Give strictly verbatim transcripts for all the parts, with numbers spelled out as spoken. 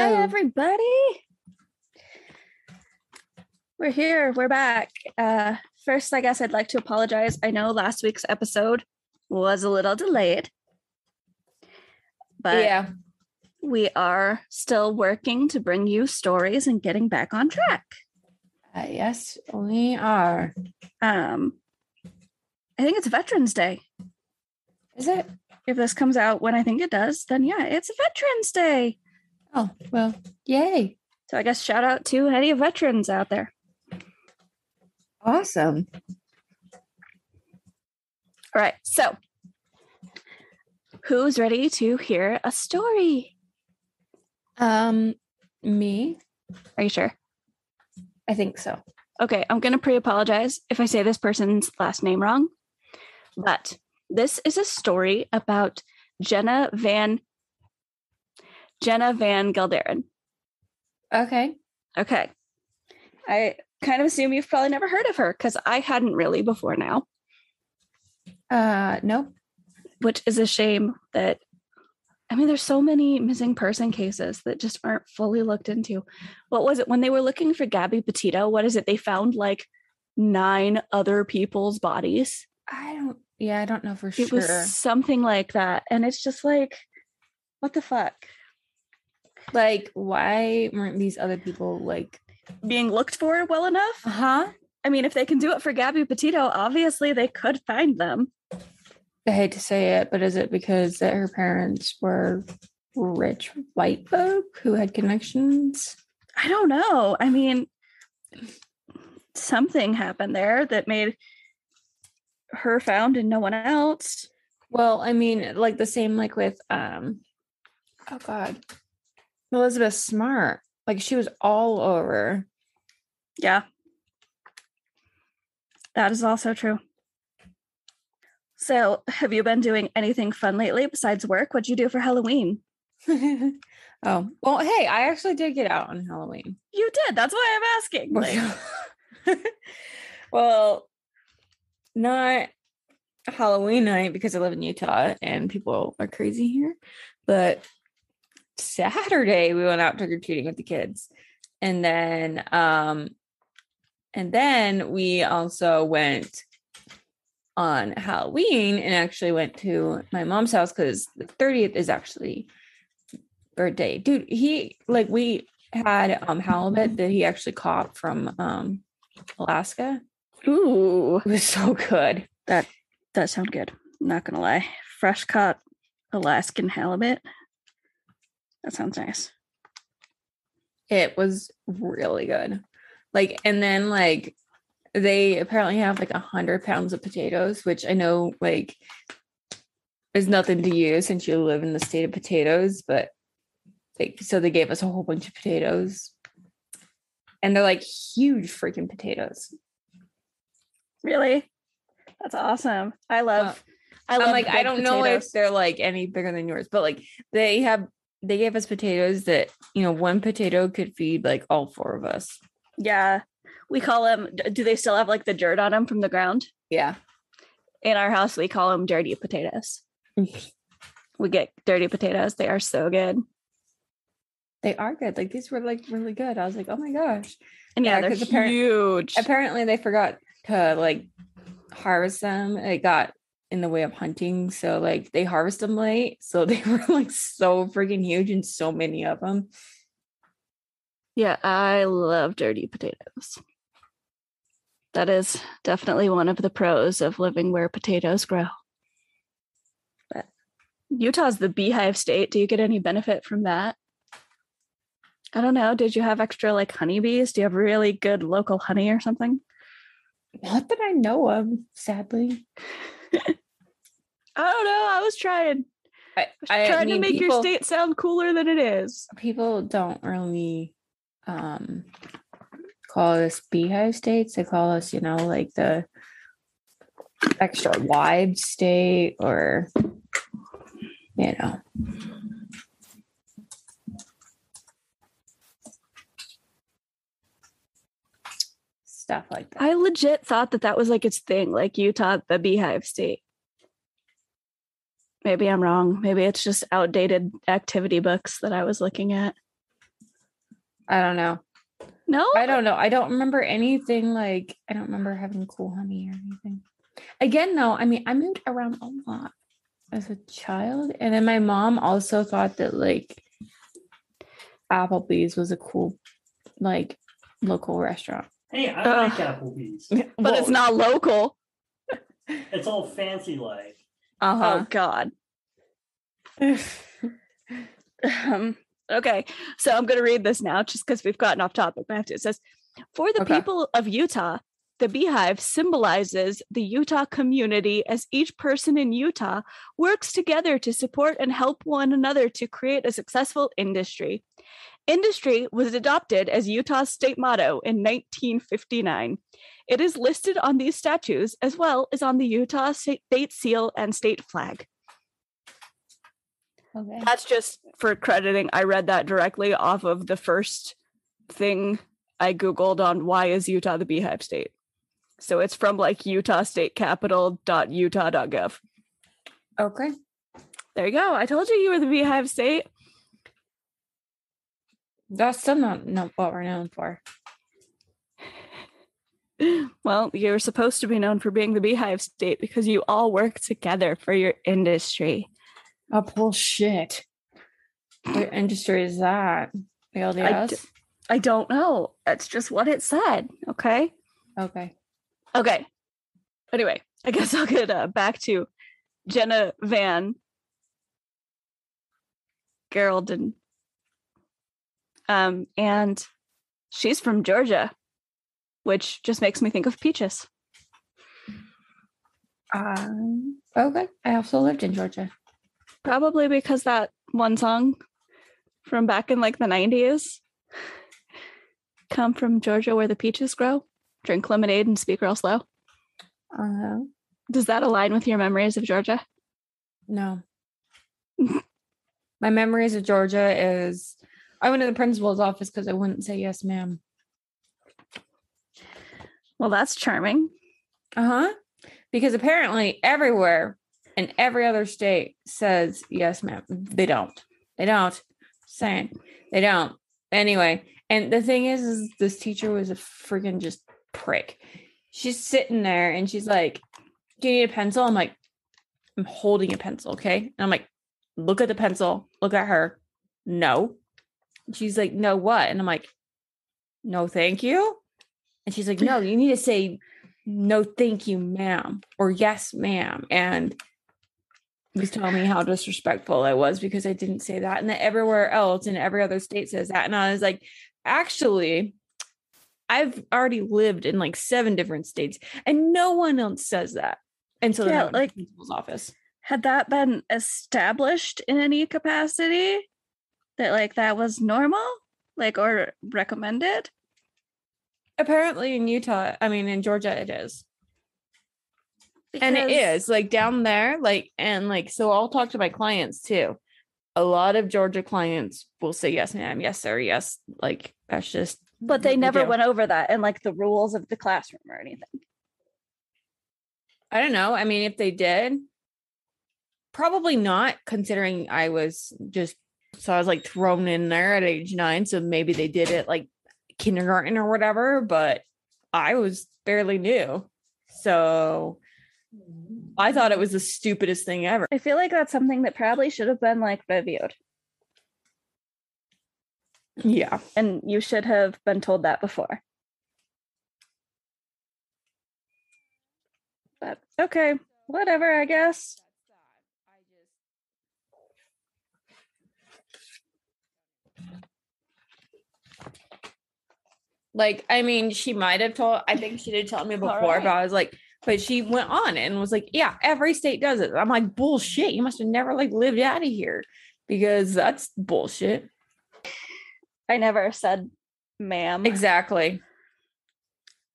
Hi, everybody. We're here. We're back. Uh, first, I guess I'd like to apologize. I know last week's episode was a little delayed, but yeah, we are still working to bring you stories and getting back on track. Uh, yes, we are. Um, I think it's Veterans Day. Is it? If this comes out when I think it does, then yeah, it's Veterans Day. Oh, well, yay. So I guess shout out to any veterans out there. Awesome. All right, so who's ready to hear a story? Um, me. Are you sure? I think so. Okay, I'm going to pre-apologize if I say this person's last name wrong, but this is a story about Jenna Van Jenna Van Gelderen. Okay. Okay. I kind of assume you've probably never heard of her because I hadn't really before now. Uh, no. Which is a shame that, I mean, there's so many missing person cases that just aren't fully looked into. What was it when they were looking for Gabby Petito? What is it? They found like nine other people's bodies. I don't, yeah, I don't know for it sure. It was something like that. And it's just like, what the fuck? Like, why weren't these other people, like, being looked for well enough? Uh-huh. I mean, if they can do it for Gabby Petito, obviously they could find them. I hate to say it, but is it because that her parents were rich white folk who had connections? I don't know. I mean, something happened there that made her found and no one else. Well, I mean, like, the same, like, with, um, oh, God. Elizabeth Smart, like, she was all over. Yeah. That is also true. So, have you been doing anything fun lately besides work? What'd you do for Halloween? oh, well, hey, I actually did get out on Halloween. You did. That's why I'm asking. Like... well, not Halloween night because I live in Utah and people are crazy here, but Saturday we went out trick-or-treating with the kids, and then um and then we also went on Halloween and actually went to my mom's house because the thirtieth is actually birthday dude. He like we had um halibut that he actually caught from um Alaska. Ooh, it was so good. That that sounds good, not gonna lie. Fresh caught Alaskan halibut. That sounds nice. It was really good. Like, and then like they apparently have like a hundred pounds of potatoes, which I know like is nothing to you since you live in the state of potatoes, but like, so they gave us a whole bunch of potatoes and they're like huge freaking potatoes. Really? That's awesome. I love, oh. I love, I'm like, I don't potatoes. know if they're like any bigger than yours, but like they have, they gave us potatoes that, you know, one potato could feed like all four of us. Yeah. We call them, do they still have like the dirt on them from the ground? Yeah. In our house, we call them dirty potatoes. We get dirty potatoes. They are so good. They are good. Like these were like really good. I was like, oh my gosh. And yeah, yeah they're apparent- huge. Apparently they forgot to like harvest them. It got in the way of hunting, so like they harvest them late, so they were like so freaking huge and so many of them. Yeah, I love dirty potatoes. That is definitely one of the pros of living where potatoes grow. But Utah's the beehive state. Do you get any benefit from that? I don't know. Did you have extra like honeybees? Do you have really good local honey or something? Not that I know of, sadly. I don't know. I was trying. I, I was trying I mean, to make people, your state sound cooler than it is. People don't really um, call us beehive states. They call us, you know, like the extra wide state, or you know. Stuff like that. I legit thought that that was like its thing, like Utah, the beehive state. Maybe I'm wrong. Maybe it's just outdated activity books that I was looking at. I don't know. No, I don't know. I don't remember anything. Like, I don't remember having cool honey or anything. Again, though, I mean, I moved around a lot as a child. And then my mom also thought that, like, Applebee's was a cool, like, local restaurant. Hey, I uh, like Applebee's. But Whoa. It's not local. It's all fancy like. Uh-huh. Oh, God. um, okay, so I'm going to read this now just because we've gotten off topic. It says, for the okay. people of Utah, the beehive symbolizes the Utah community as each person in Utah works together to support and help one another to create a successful industry. Industry was adopted as Utah's state motto in nineteen fifty-nine. It is listed on these statues as well as on the Utah state seal and state flag. Okay. That's just for crediting. I read that directly off of the first thing I Googled on why is Utah the beehive state. So it's from like utah state capital dot utah dot gov. Okay. There you go. I told you you were the beehive state. That's still not, not what we're known for. Well, you're supposed to be known for being the beehive state because you all work together for your industry. Oh, bullshit. What industry is that? I, d- I don't know. That's just what it said. Okay. Okay. Okay. Anyway, I guess I'll get uh, back to Jenna Van Gelderen. Um, and she's from Georgia, which just makes me think of peaches. Um, okay. I also lived in Georgia. Probably because that one song from back in like the nineties, come from Georgia where the peaches grow, drink lemonade and speak real slow. Uh, Does that align with your memories of Georgia? No. My memories of Georgia is I went to the principal's office because I wouldn't say yes, ma'am. Well, that's charming. Uh-huh. Because apparently everywhere and every other state says, yes, ma'am. They don't. They don't. Saying they don't. Anyway. And the thing is, is this teacher was a freaking just prick. She's sitting there and she's like, do you need a pencil? I'm like, I'm holding a pencil. Okay. And I'm like, look at the pencil. Look at her. No. She's like, no, what? And I'm like, no, thank you. And she's like, no, you need to say no, thank you, ma'am. Or yes, ma'am. And was telling me how disrespectful I was because I didn't say that. And that everywhere else in every other state says that. And I was like, actually, I've already lived in like seven different states and no one else says that. And so yeah, like the principal's office. Had that been established in any capacity that like that was normal, like, or recommended? Apparently in Utah, I mean, in Georgia, it is. Because and it is like down there, like, and like, so I'll talk to my clients too. A lot of Georgia clients will say, yes, ma'am, yes, sir, yes. Like, that's just, but they never went over that and like the rules of the classroom or anything. I don't know. I mean, if they did, probably not, considering I was just, so I was like thrown in there at age nine. So maybe they did it like kindergarten or whatever, but I was fairly new. So I thought it was the stupidest thing ever. I feel like that's something that probably should have been like reviewed. Yeah. And you should have been told that before. But okay, whatever, I guess. Like, I mean, she might have told, I think she did tell me before, right. But I was like, but she went on and was like, yeah, every state does it. I'm like, bullshit. You must have never like lived out of here because that's bullshit. I never said, ma'am. Exactly.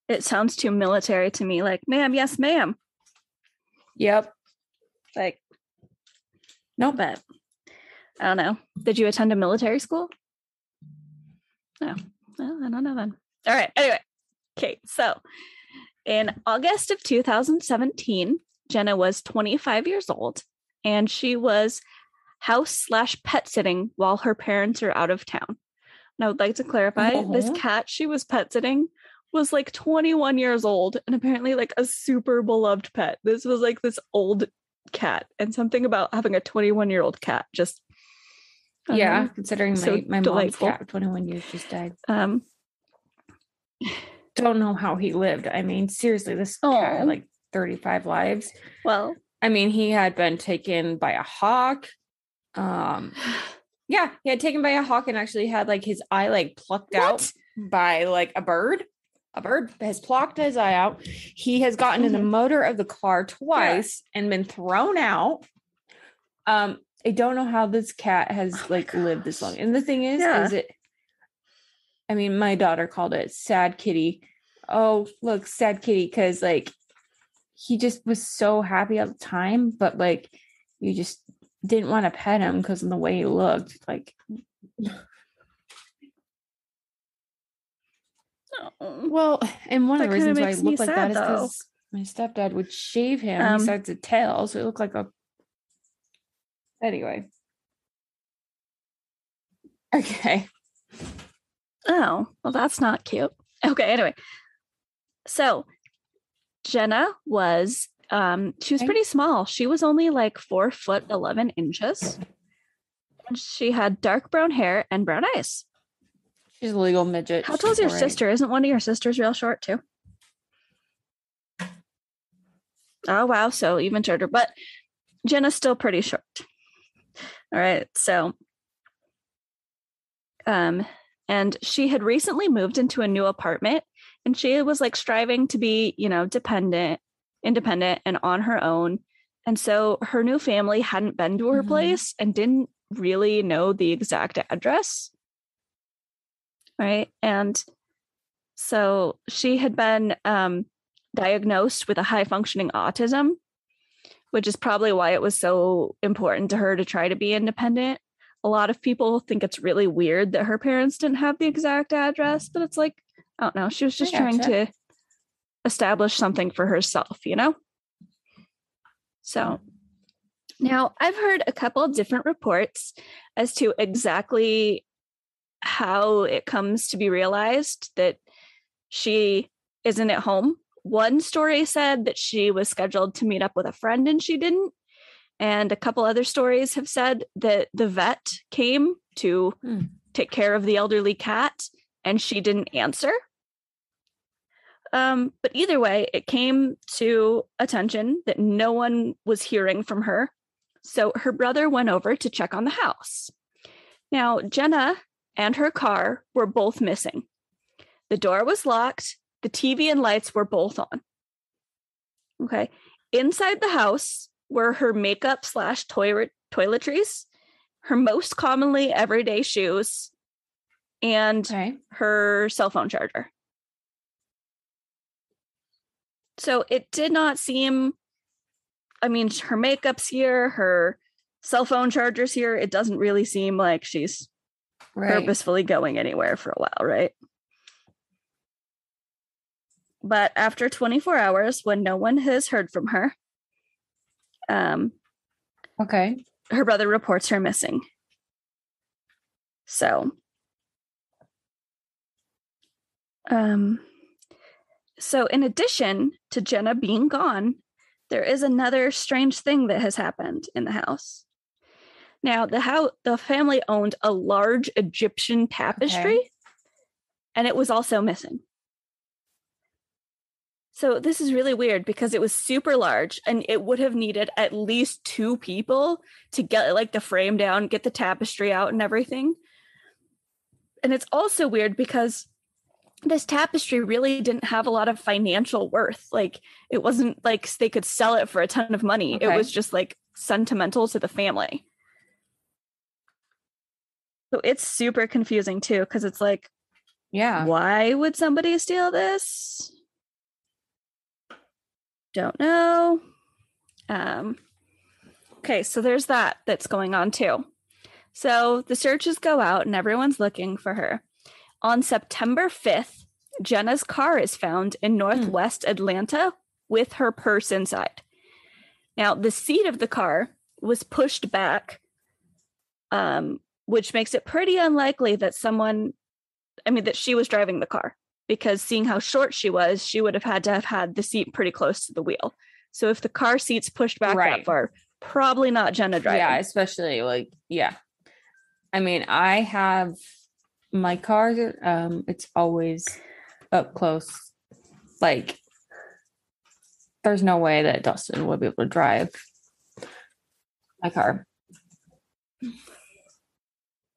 It sounds too military to me. Like, ma'am, yes, ma'am. Yep. Like, no, but I don't know. Did you attend a military school? No, well, I don't know then. All right. Anyway. Okay. So in August of two thousand seventeen, Jenna was twenty-five years old, and she was house slash pet sitting while her parents are out of town. And I would like to clarify, mm-hmm. this cat she was pet sitting was like twenty-one years old and apparently like a super beloved pet. This was like this old cat, and something about having a twenty-one year old cat just yeah know, considering so my, my mom's cat of twenty-one years just died. Um don't know how he lived. I mean, seriously, this oh. cat had like thirty-five lives. Well, I mean, he had been taken by a hawk. Um yeah, he had taken by a hawk and actually had like his eye like plucked what? out by like a bird. A bird has plucked his eye out. He has gotten mm-hmm. in the motor of the car twice yeah. and been thrown out. Um, I don't know how this cat has oh like lived this long. And the thing is, yeah. is it, I mean, my daughter called it sad kitty. Oh, look, sad kitty. Cause like, he just was so happy all the time, but like, you just didn't want to pet him because of the way he looked. Like, well, and one that of the reasons why I look like sad, that is because my stepdad would shave him um, besides the tail, so it looked like a. Anyway. Okay. Oh, well, that's not cute. Okay, anyway. So, Jenna was, um, she was pretty small. She was only like four foot eleven inches. And she had dark brown hair and brown eyes. She's a legal midget. How tall is your right. sister? Isn't one of your sisters real short too? Oh, wow. So even shorter, but Jenna's still pretty short. All right. So, um, and she had recently moved into a new apartment and she was like striving to be, you know, dependent, independent and on her own. And so her new family hadn't been to her mm-hmm. place and didn't really know the exact address. Right. And so she had been um, diagnosed with a high functioning autism, which is probably why it was so important to her to try to be independent. A lot of people think it's really weird that her parents didn't have the exact address, but it's like, I don't know. She was just I trying gotcha. to establish something for herself, you know? So now I've heard a couple of different reports as to exactly how it comes to be realized that she isn't at home. One story said that she was scheduled to meet up with a friend and she didn't. And a couple other stories have said that the vet came to hmm. take care of the elderly cat and she didn't answer. Um, but either way, it came to attention that no one was hearing from her. So her brother went over to check on the house. Now, Jenna and her car were both missing. The door was locked. The T V and lights were both on. Okay. Inside the house were her makeup slash toilet toiletries, her most commonly everyday shoes, and okay. her cell phone charger. So it did not seem, I mean, her makeup's here, her cell phone charger's here. It doesn't really seem like she's Right. purposefully going anywhere for a while, right? But after twenty-four hours, when no one has heard from her, um, okay, her brother reports her missing. So, um, so in addition to Jenna being gone, there is another strange thing that has happened in the house. Now, the house, the family owned a large Egyptian tapestry, okay. and it was also missing. So this is really weird because it was super large, and it would have needed at least two people to get like the frame down, get the tapestry out and everything. And it's also weird because this tapestry really didn't have a lot of financial worth. Like, it wasn't like they could sell it for a ton of money. Okay. It was just like sentimental to the family. So it's super confusing too, because it's like, yeah, why would somebody steal this? Don't know. Um, okay, so there's that that's going on too. So the searches go out and everyone's looking for her. On September fifth, Jenna's car is found in Northwest mm. Atlanta with her purse inside. Now, the seat of the car was pushed back, um, which makes it pretty unlikely that someone I mean, that she was driving the car, because seeing how short she was, she would have had to have had the seat pretty close to the wheel. So if the car seat's pushed back right. that far, probably not Jenna driving. Yeah, especially like, yeah. I mean, I have my cars, um, it's always up close. Like, there's no way that Dustin would be able to drive my car.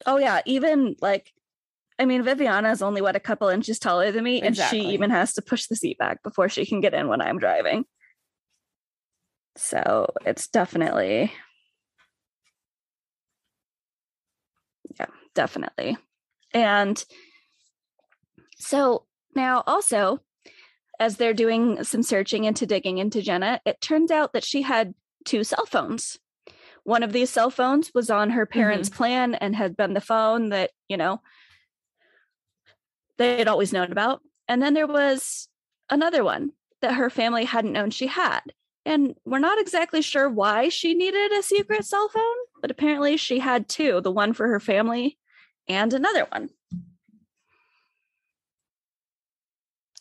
Oh, yeah. Even like, I mean, Viviana is only, what, a couple inches taller than me, exactly. and she even has to push the seat back before she can get in when I'm driving. So it's definitely, yeah, definitely. And so now also, as they're doing some searching into digging into Jenna, it turns out that she had two cell phones. One of these cell phones was on her parents' mm-hmm. plan and had been the phone that, you know, they had always known about. And then there was another one that her family hadn't known she had. And we're not exactly sure why she needed a secret cell phone, but apparently she had two, the one for her family and another one.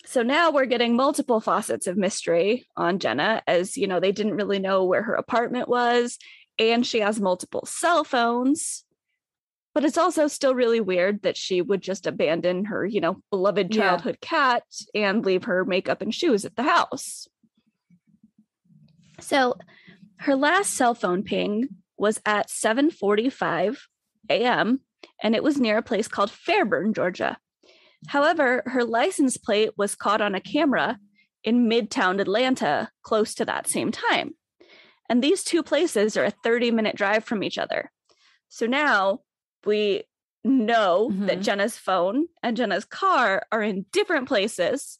So now we're getting multiple facets of mystery on Jenna, as, you know, they didn't really know where her apartment was, and she has multiple cell phones. But it's also still really weird that she would just abandon her, you know, beloved childhood yeah. cat and leave her makeup and shoes at the house. So her last cell phone ping was at seven forty-five a.m. and it was near a place called Fairburn, Georgia. However, her license plate was caught on a camera in Midtown Atlanta, close to that same time. And these two places are a thirty minute drive from each other. So now we know mm-hmm. that Jenna's phone and Jenna's car are in different places,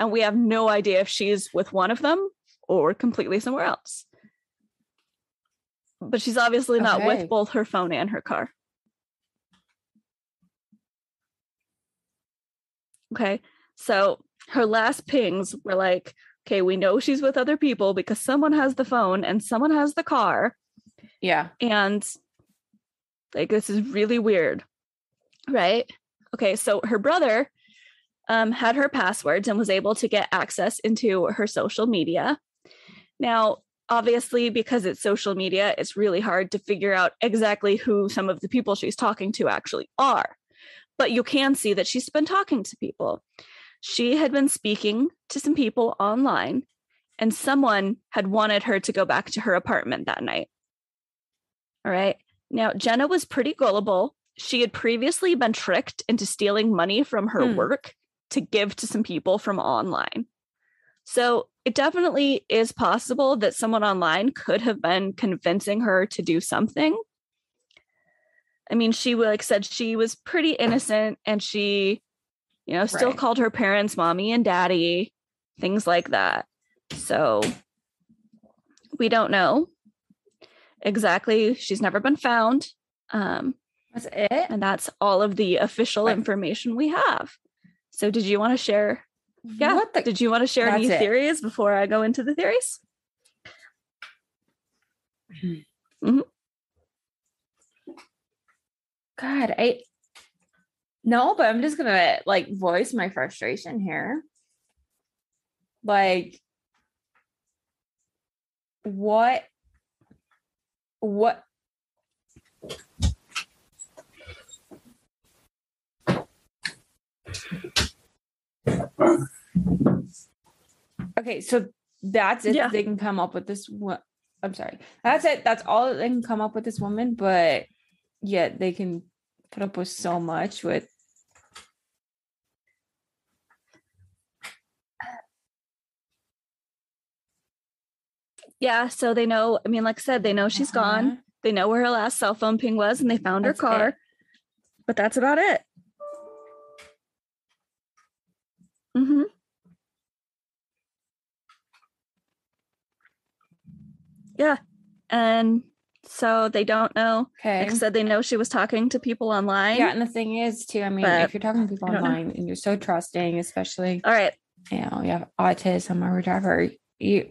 and we have no idea if she's with one of them or completely somewhere else. But she's obviously not okay. with both her phone and her car. Okay, so her last pings were like, okay, we know she's with other people because someone has the phone and someone has the car. Yeah. And like, this is really weird, right? Okay, so her brother um, had her passwords and was able to get access into her social media. Now, obviously, because it's social media, it's really hard to figure out exactly who some of the people she's talking to actually are. But you can see that she's been talking to people. She had been speaking to some people online, and someone had wanted her to go back to her apartment that night. All right. Now, Jenna was pretty gullible. She had previously been tricked into stealing money from her hmm. work to give to some people from online. So it definitely is possible that someone online could have been convincing her to do something. I mean, she like said she was pretty innocent, and she, you know, still right. called her parents mommy and daddy, things like that. So we don't know exactly. She's never been found. Um, that's it. And that's all of the official what? information we have. So did you want to share? Yeah. What the- did you want to share that's any it. theories before I go into the theories? Mm-hmm. God, I no, but I'm just gonna like voice my frustration here. Like, what, what, okay, so that's it. Yeah. They can come up with this. Wo- I'm sorry, that's it. That's all they can come up with this woman, but. Yet they can put up with so much with yeah so they know I mean like I said they know she's uh-huh. gone, they know where her last cell phone ping was, and they found that's her car it. But that's about it. Mm-hmm. Yeah. And so they don't know. Okay. Like I said, they know she was talking to people online. Yeah, and the thing is, too, I mean, if you're talking to people online know. and you're so trusting, especially, all right, you know, you have autism or whatever, you,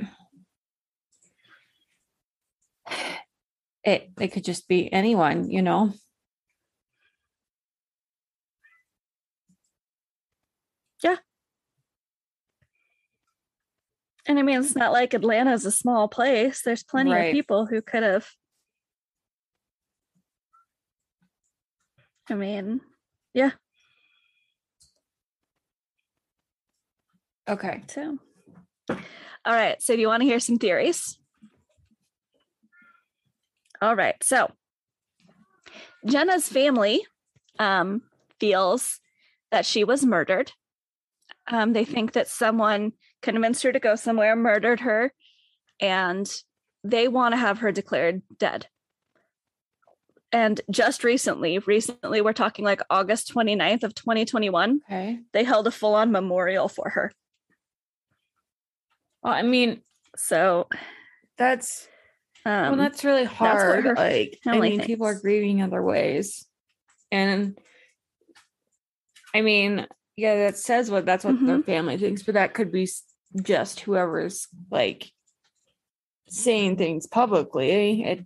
it, it could just be anyone, you know. Yeah. And I mean, it's not like Atlanta's a small place. There's plenty right. of people who could have. I mean, yeah. Okay. So, all right. So do you want to hear some theories? All right. So Jenna's family um, feels that she was murdered. Um, they think that someone convinced her to go somewhere, murdered her, and they want to have her declared dead. And just recently, recently, we're talking like August twenty-ninth of twenty twenty-one, okay. they held a full-on memorial for her. Well, I mean, so that's, um, well, that's really hard. That's like, I mean, thinks. people are grieving other ways. And I mean, yeah, that says what, that's what mm-hmm. their family thinks, but that could be just whoever's like saying things publicly. It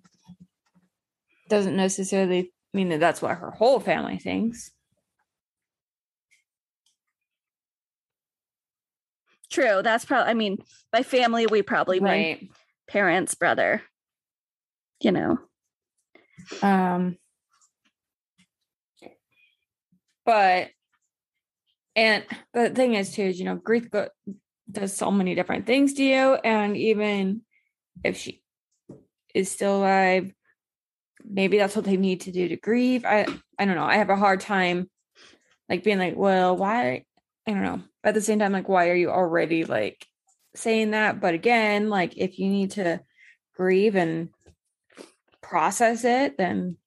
doesn't necessarily mean that that's what her whole family thinks. True. That's probably, I mean, by family, we probably right. mean parents, brother, you know. Um, but, and the thing is too, is, you know, grief go- does so many different things to you. And even if she is still alive, maybe that's what they need to do to grieve. I, I don't know. I have a hard time like being like, well, why? I don't know. But at the same time, like, why are you already like saying that? But again, like if you need to grieve and process it, then.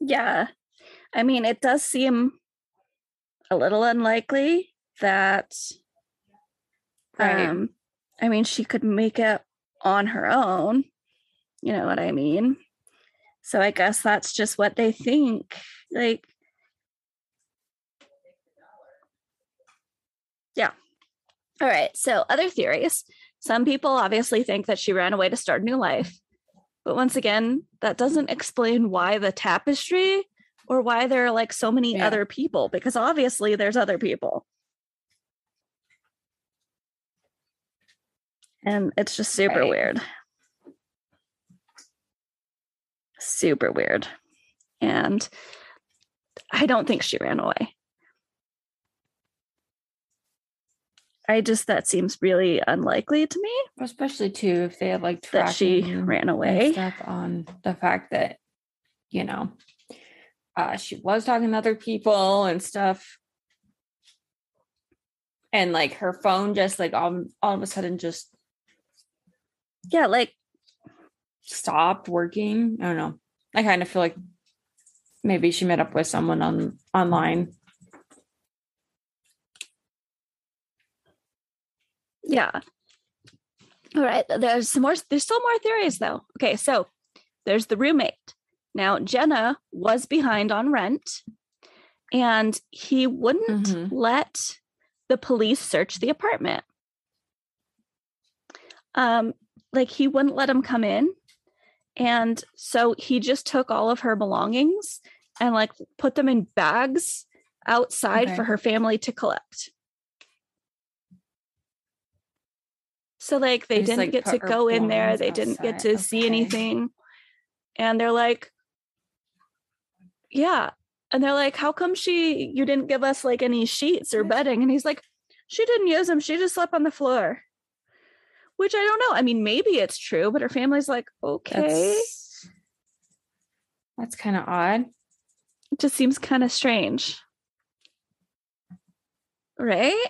Yeah. I mean, it does seem a little unlikely that. Right. Um, I mean, she could make it on her own. You know what I mean? So I guess that's just what they think. Like, yeah. All right. So other theories. Some people obviously think that she ran away to start a new life. But once again, that doesn't explain why the tapestry or why there are like so many yeah. other people, because obviously there's other people. And it's just super right. weird. Super weird. And I don't think she ran away. I just, that seems really unlikely to me. Especially too, if they had like tracking that she ran away. Stuff on the fact that, you know, uh, she was talking to other people and stuff. And like her phone just like all, all of a sudden just. Yeah, like stopped working. I don't know. I kind of feel like maybe she met up with someone on online. Yeah. All right. There's some more. There's still more theories though. Okay, so there's the roommate. Now Jenna was behind on rent, and he wouldn't mm-hmm. let the police search the apartment. Um. Like he wouldn't let him come in. And so he just took all of her belongings and like put them in bags outside okay. for her family to collect. So like they just, didn't like, get to go in there. They outside. didn't get to okay. see anything. And they're like, yeah. And they're like, how come she, you didn't give us like any sheets or bedding? And he's like, she didn't use them. She just slept on the floor. Which I don't know. I mean, maybe it's true, but her family's like, okay. That's, that's kind of odd. It just seems kind of strange. Right?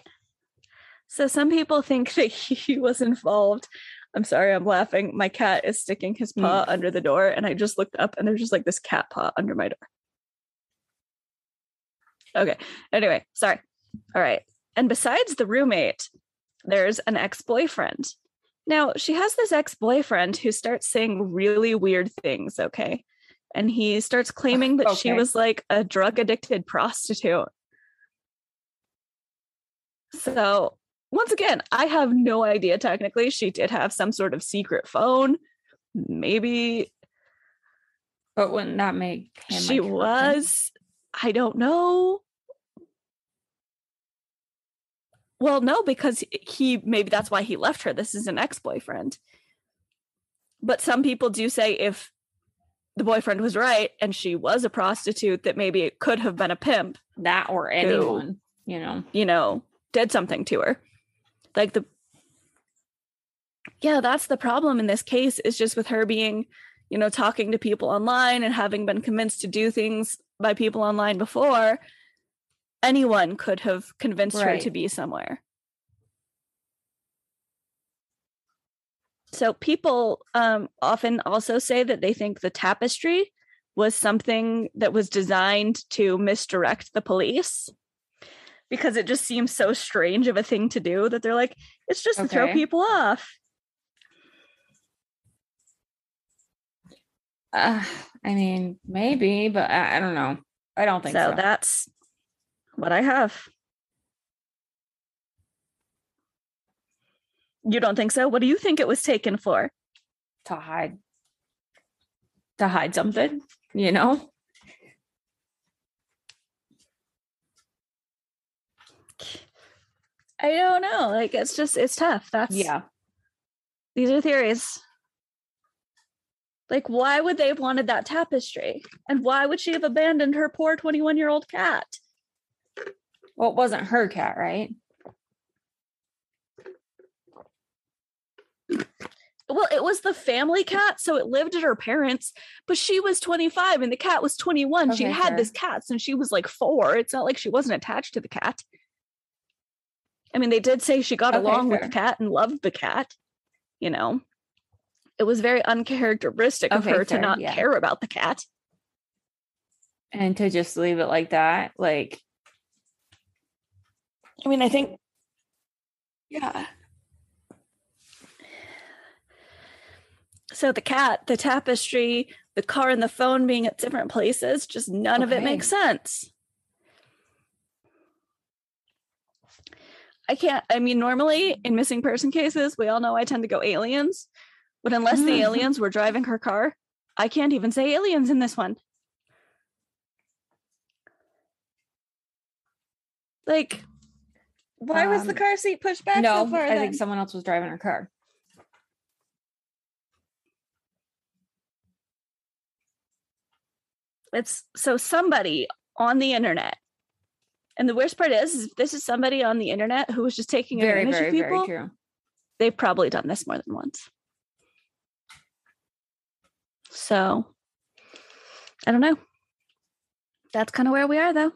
So some people think that he was involved. I'm sorry, I'm laughing. My cat is sticking his paw mm. under the door, and I just looked up, and there's just like this cat paw under my door. Okay. Anyway, sorry. All right. And besides the roommate, there's an ex-boyfriend. Now, she has this ex-boyfriend who starts saying really weird things, okay? And he starts claiming that okay. she was like a drug-addicted prostitute. So, once again, I have no idea technically. She did have some sort of secret phone. Maybe. But wouldn't that make him? She was I don't know. Well, no, because he, maybe that's why he left her. This is an ex-boyfriend. But some people do say if the boyfriend was right and she was a prostitute, that maybe it could have been a pimp. That or anyone, who, you know, you know, did something to her. Like the, yeah, that's the problem in this case, is just with her being, you know, talking to people online and having been convinced to do things by people online before, anyone could have convinced right. her to be somewhere. So people um, often also say that they think the tapestry was something that was designed to misdirect the police, because it just seems so strange of a thing to do that they're like, it's just okay. to throw people off. Uh, I mean, maybe, but I, I don't know. I don't think so. So that's what I have. You don't think so? What do you think it was taken for? To hide. To hide something, you know? I don't know. Like, it's just, it's tough. That's, yeah. These are theories. Like, why would they have wanted that tapestry? And why would she have abandoned her poor twenty-one-year-old cat? Well, it wasn't her cat, right? Well, it was the family cat, so it lived at her parents', but she was twenty-five and the cat was twenty-one. Okay, she had sure. this cat since she was like four. It's not like she wasn't attached to the cat. I mean, they did say she got okay, along sure. with the cat and loved the cat, you know. It was very uncharacteristic of okay, her sure, to not yeah. care about the cat. And to just leave it like that, like... I mean, I think... Yeah. So the cat, the tapestry, the car and the phone being at different places, just none okay. of it makes sense. I can't... I mean, normally, in missing person cases, we all know I tend to go aliens. But unless the aliens were driving her car, I can't even say aliens in this one. Like, why um, was the car seat pushed back no, so far? I then? think someone else was driving her car. It's so somebody on the internet. And the worst part is, is this is somebody on the internet who was just taking very, advantage very, of people. Very true. They've probably done this more than once. So, I don't know. That's kind of where we are, though.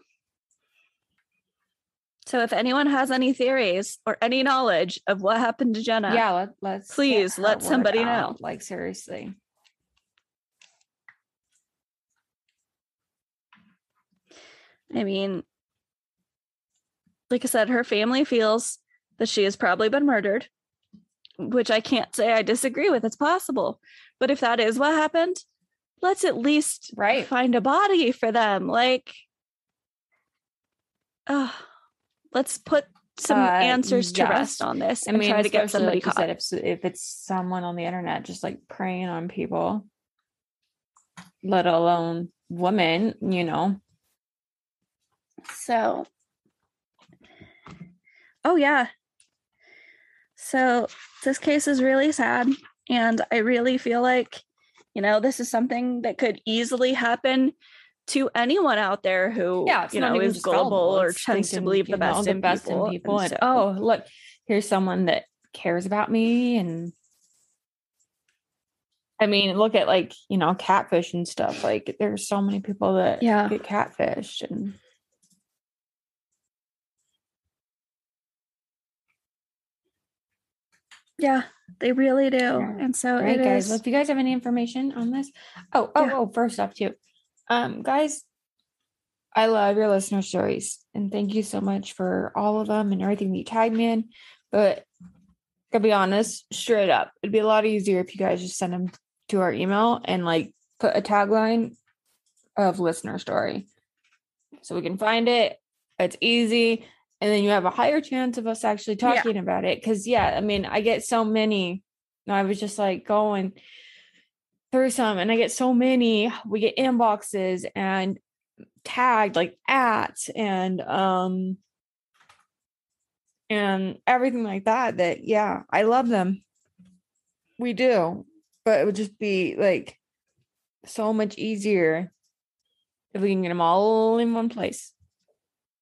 So, if anyone has any theories or any knowledge of what happened to Jenna, yeah, let, let's please let somebody know. Like, seriously. I mean, like I said, her family feels that she has probably been murdered, which I can't say I disagree with. It's possible. But if that is what happened, let's at least right. find a body for them. Like, uh, let's put some uh, answers yes. to rest on this I and mean, try to get somebody like caught. Said, if, if it's someone on the internet just like preying on people, let alone women, you know. So, oh yeah. So this case is really sad. And I really feel like, you know, this is something that could easily happen to anyone out there who, yeah, you know, is gullible or tends to believe the best in people. And oh, look, here's someone that cares about me. And I mean, look at like, you know, catfish and stuff. Like there's so many people that yeah. get catfished and. Yeah, they really do. Yeah. And so right, it guys, is... well, if you guys have any information on this. Oh, oh, yeah. oh, first off too. Um, guys, I love your listener stories. And thank you so much for all of them and everything that you tagged me in. But to be honest, straight up, it'd be a lot easier if you guys just send them to our email and like put a tagline of listener story. So we can find it. It's easy. And then you have a higher chance of us actually talking yeah. about it. Cause yeah, I mean, I get so many, I was just like going through some and I get so many, we get inboxes and tagged like at and um and everything like that, that yeah, I love them. We do, but it would just be like so much easier if we can get them all in one place.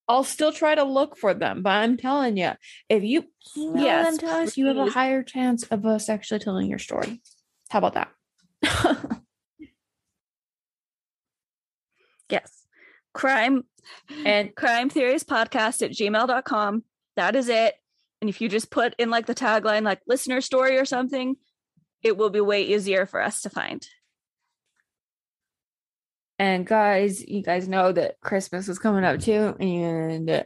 I'll still try to look for them, but I'm telling you, if you email yes, them to please. us, you have a higher chance of us actually telling your story. How about that? Yes. Crime and crime theories podcast at gmail dot com. That is it. And if you just put in like the tagline, like listener story or something, it will be way easier for us to find. And guys, you guys know that Christmas is coming up too, and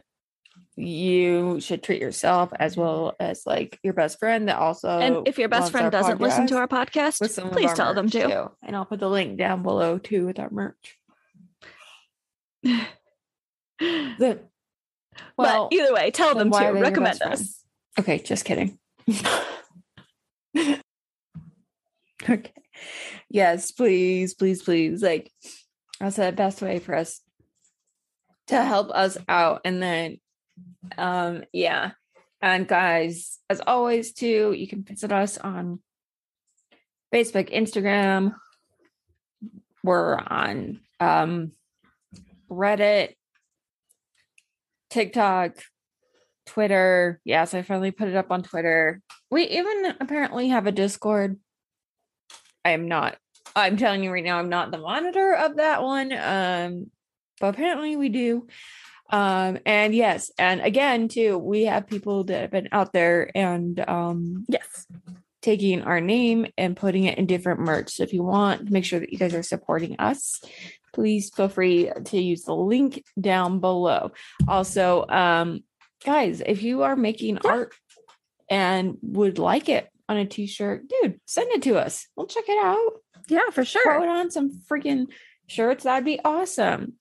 you should treat yourself as well as like your best friend that also. And if your best friend doesn't podcast, listen to our podcast, please tell them too. too. And I'll put the link down below too with our merch. the, well, but either way, tell them to recommend us. Okay, just kidding. Okay. Yes, please, please, please. Like. That's the best way for us to help us out. And then, um, yeah. And guys, as always, too, you can visit us on Facebook, Instagram. We're on um, Reddit, TikTok, Twitter. Yes, I finally put it up on Twitter. We even apparently have a Discord. I am not. I'm telling you right now, I'm not the monitor of that one. Um, but apparently we do. Um, and yes. And again, too, we have people that have been out there and um, yes, taking our name and putting it in different merch. So if you want to make sure that you guys are supporting us, please feel free to use the link down below. Also, um, guys, if you are making yeah. art and would like it on a t-shirt, dude, send it to us. We'll check it out. Yeah, for sure. Throw it on some freaking shirts. That'd be awesome.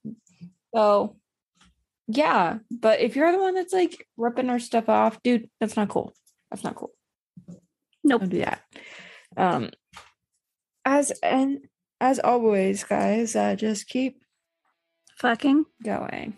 So, yeah. But if you're the one that's like ripping our stuff off, dude, that's not cool. That's not cool. Nope. Don't do that. Um, as and as always, guys, uh, just keep fucking going.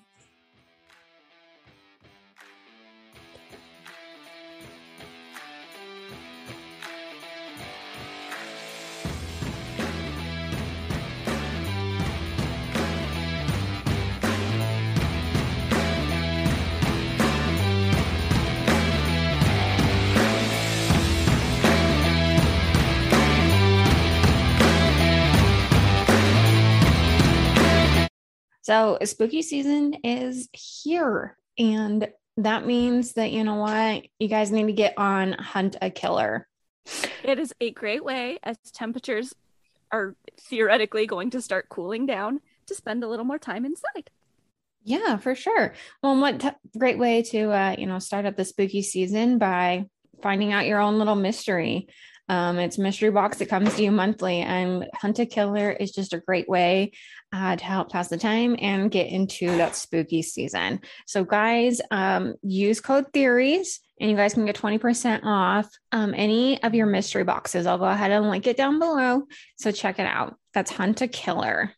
So spooky season is here, and that means that, you know what, you guys need to get on Hunt a Killer. It is a great way, as temperatures are theoretically going to start cooling down, to spend a little more time inside. Yeah, for sure. Well, and what t- great way to, uh, you know, start up the spooky season by finding out your own little mystery. Um, it's a mystery box that comes to you monthly, and Hunt a Killer is just a great way uh, to help pass the time and get into that spooky season. So guys, um, use code theories and you guys can get twenty percent off um, any of your mystery boxes. I'll go ahead and link it down below. So check it out. That's Hunt a Killer.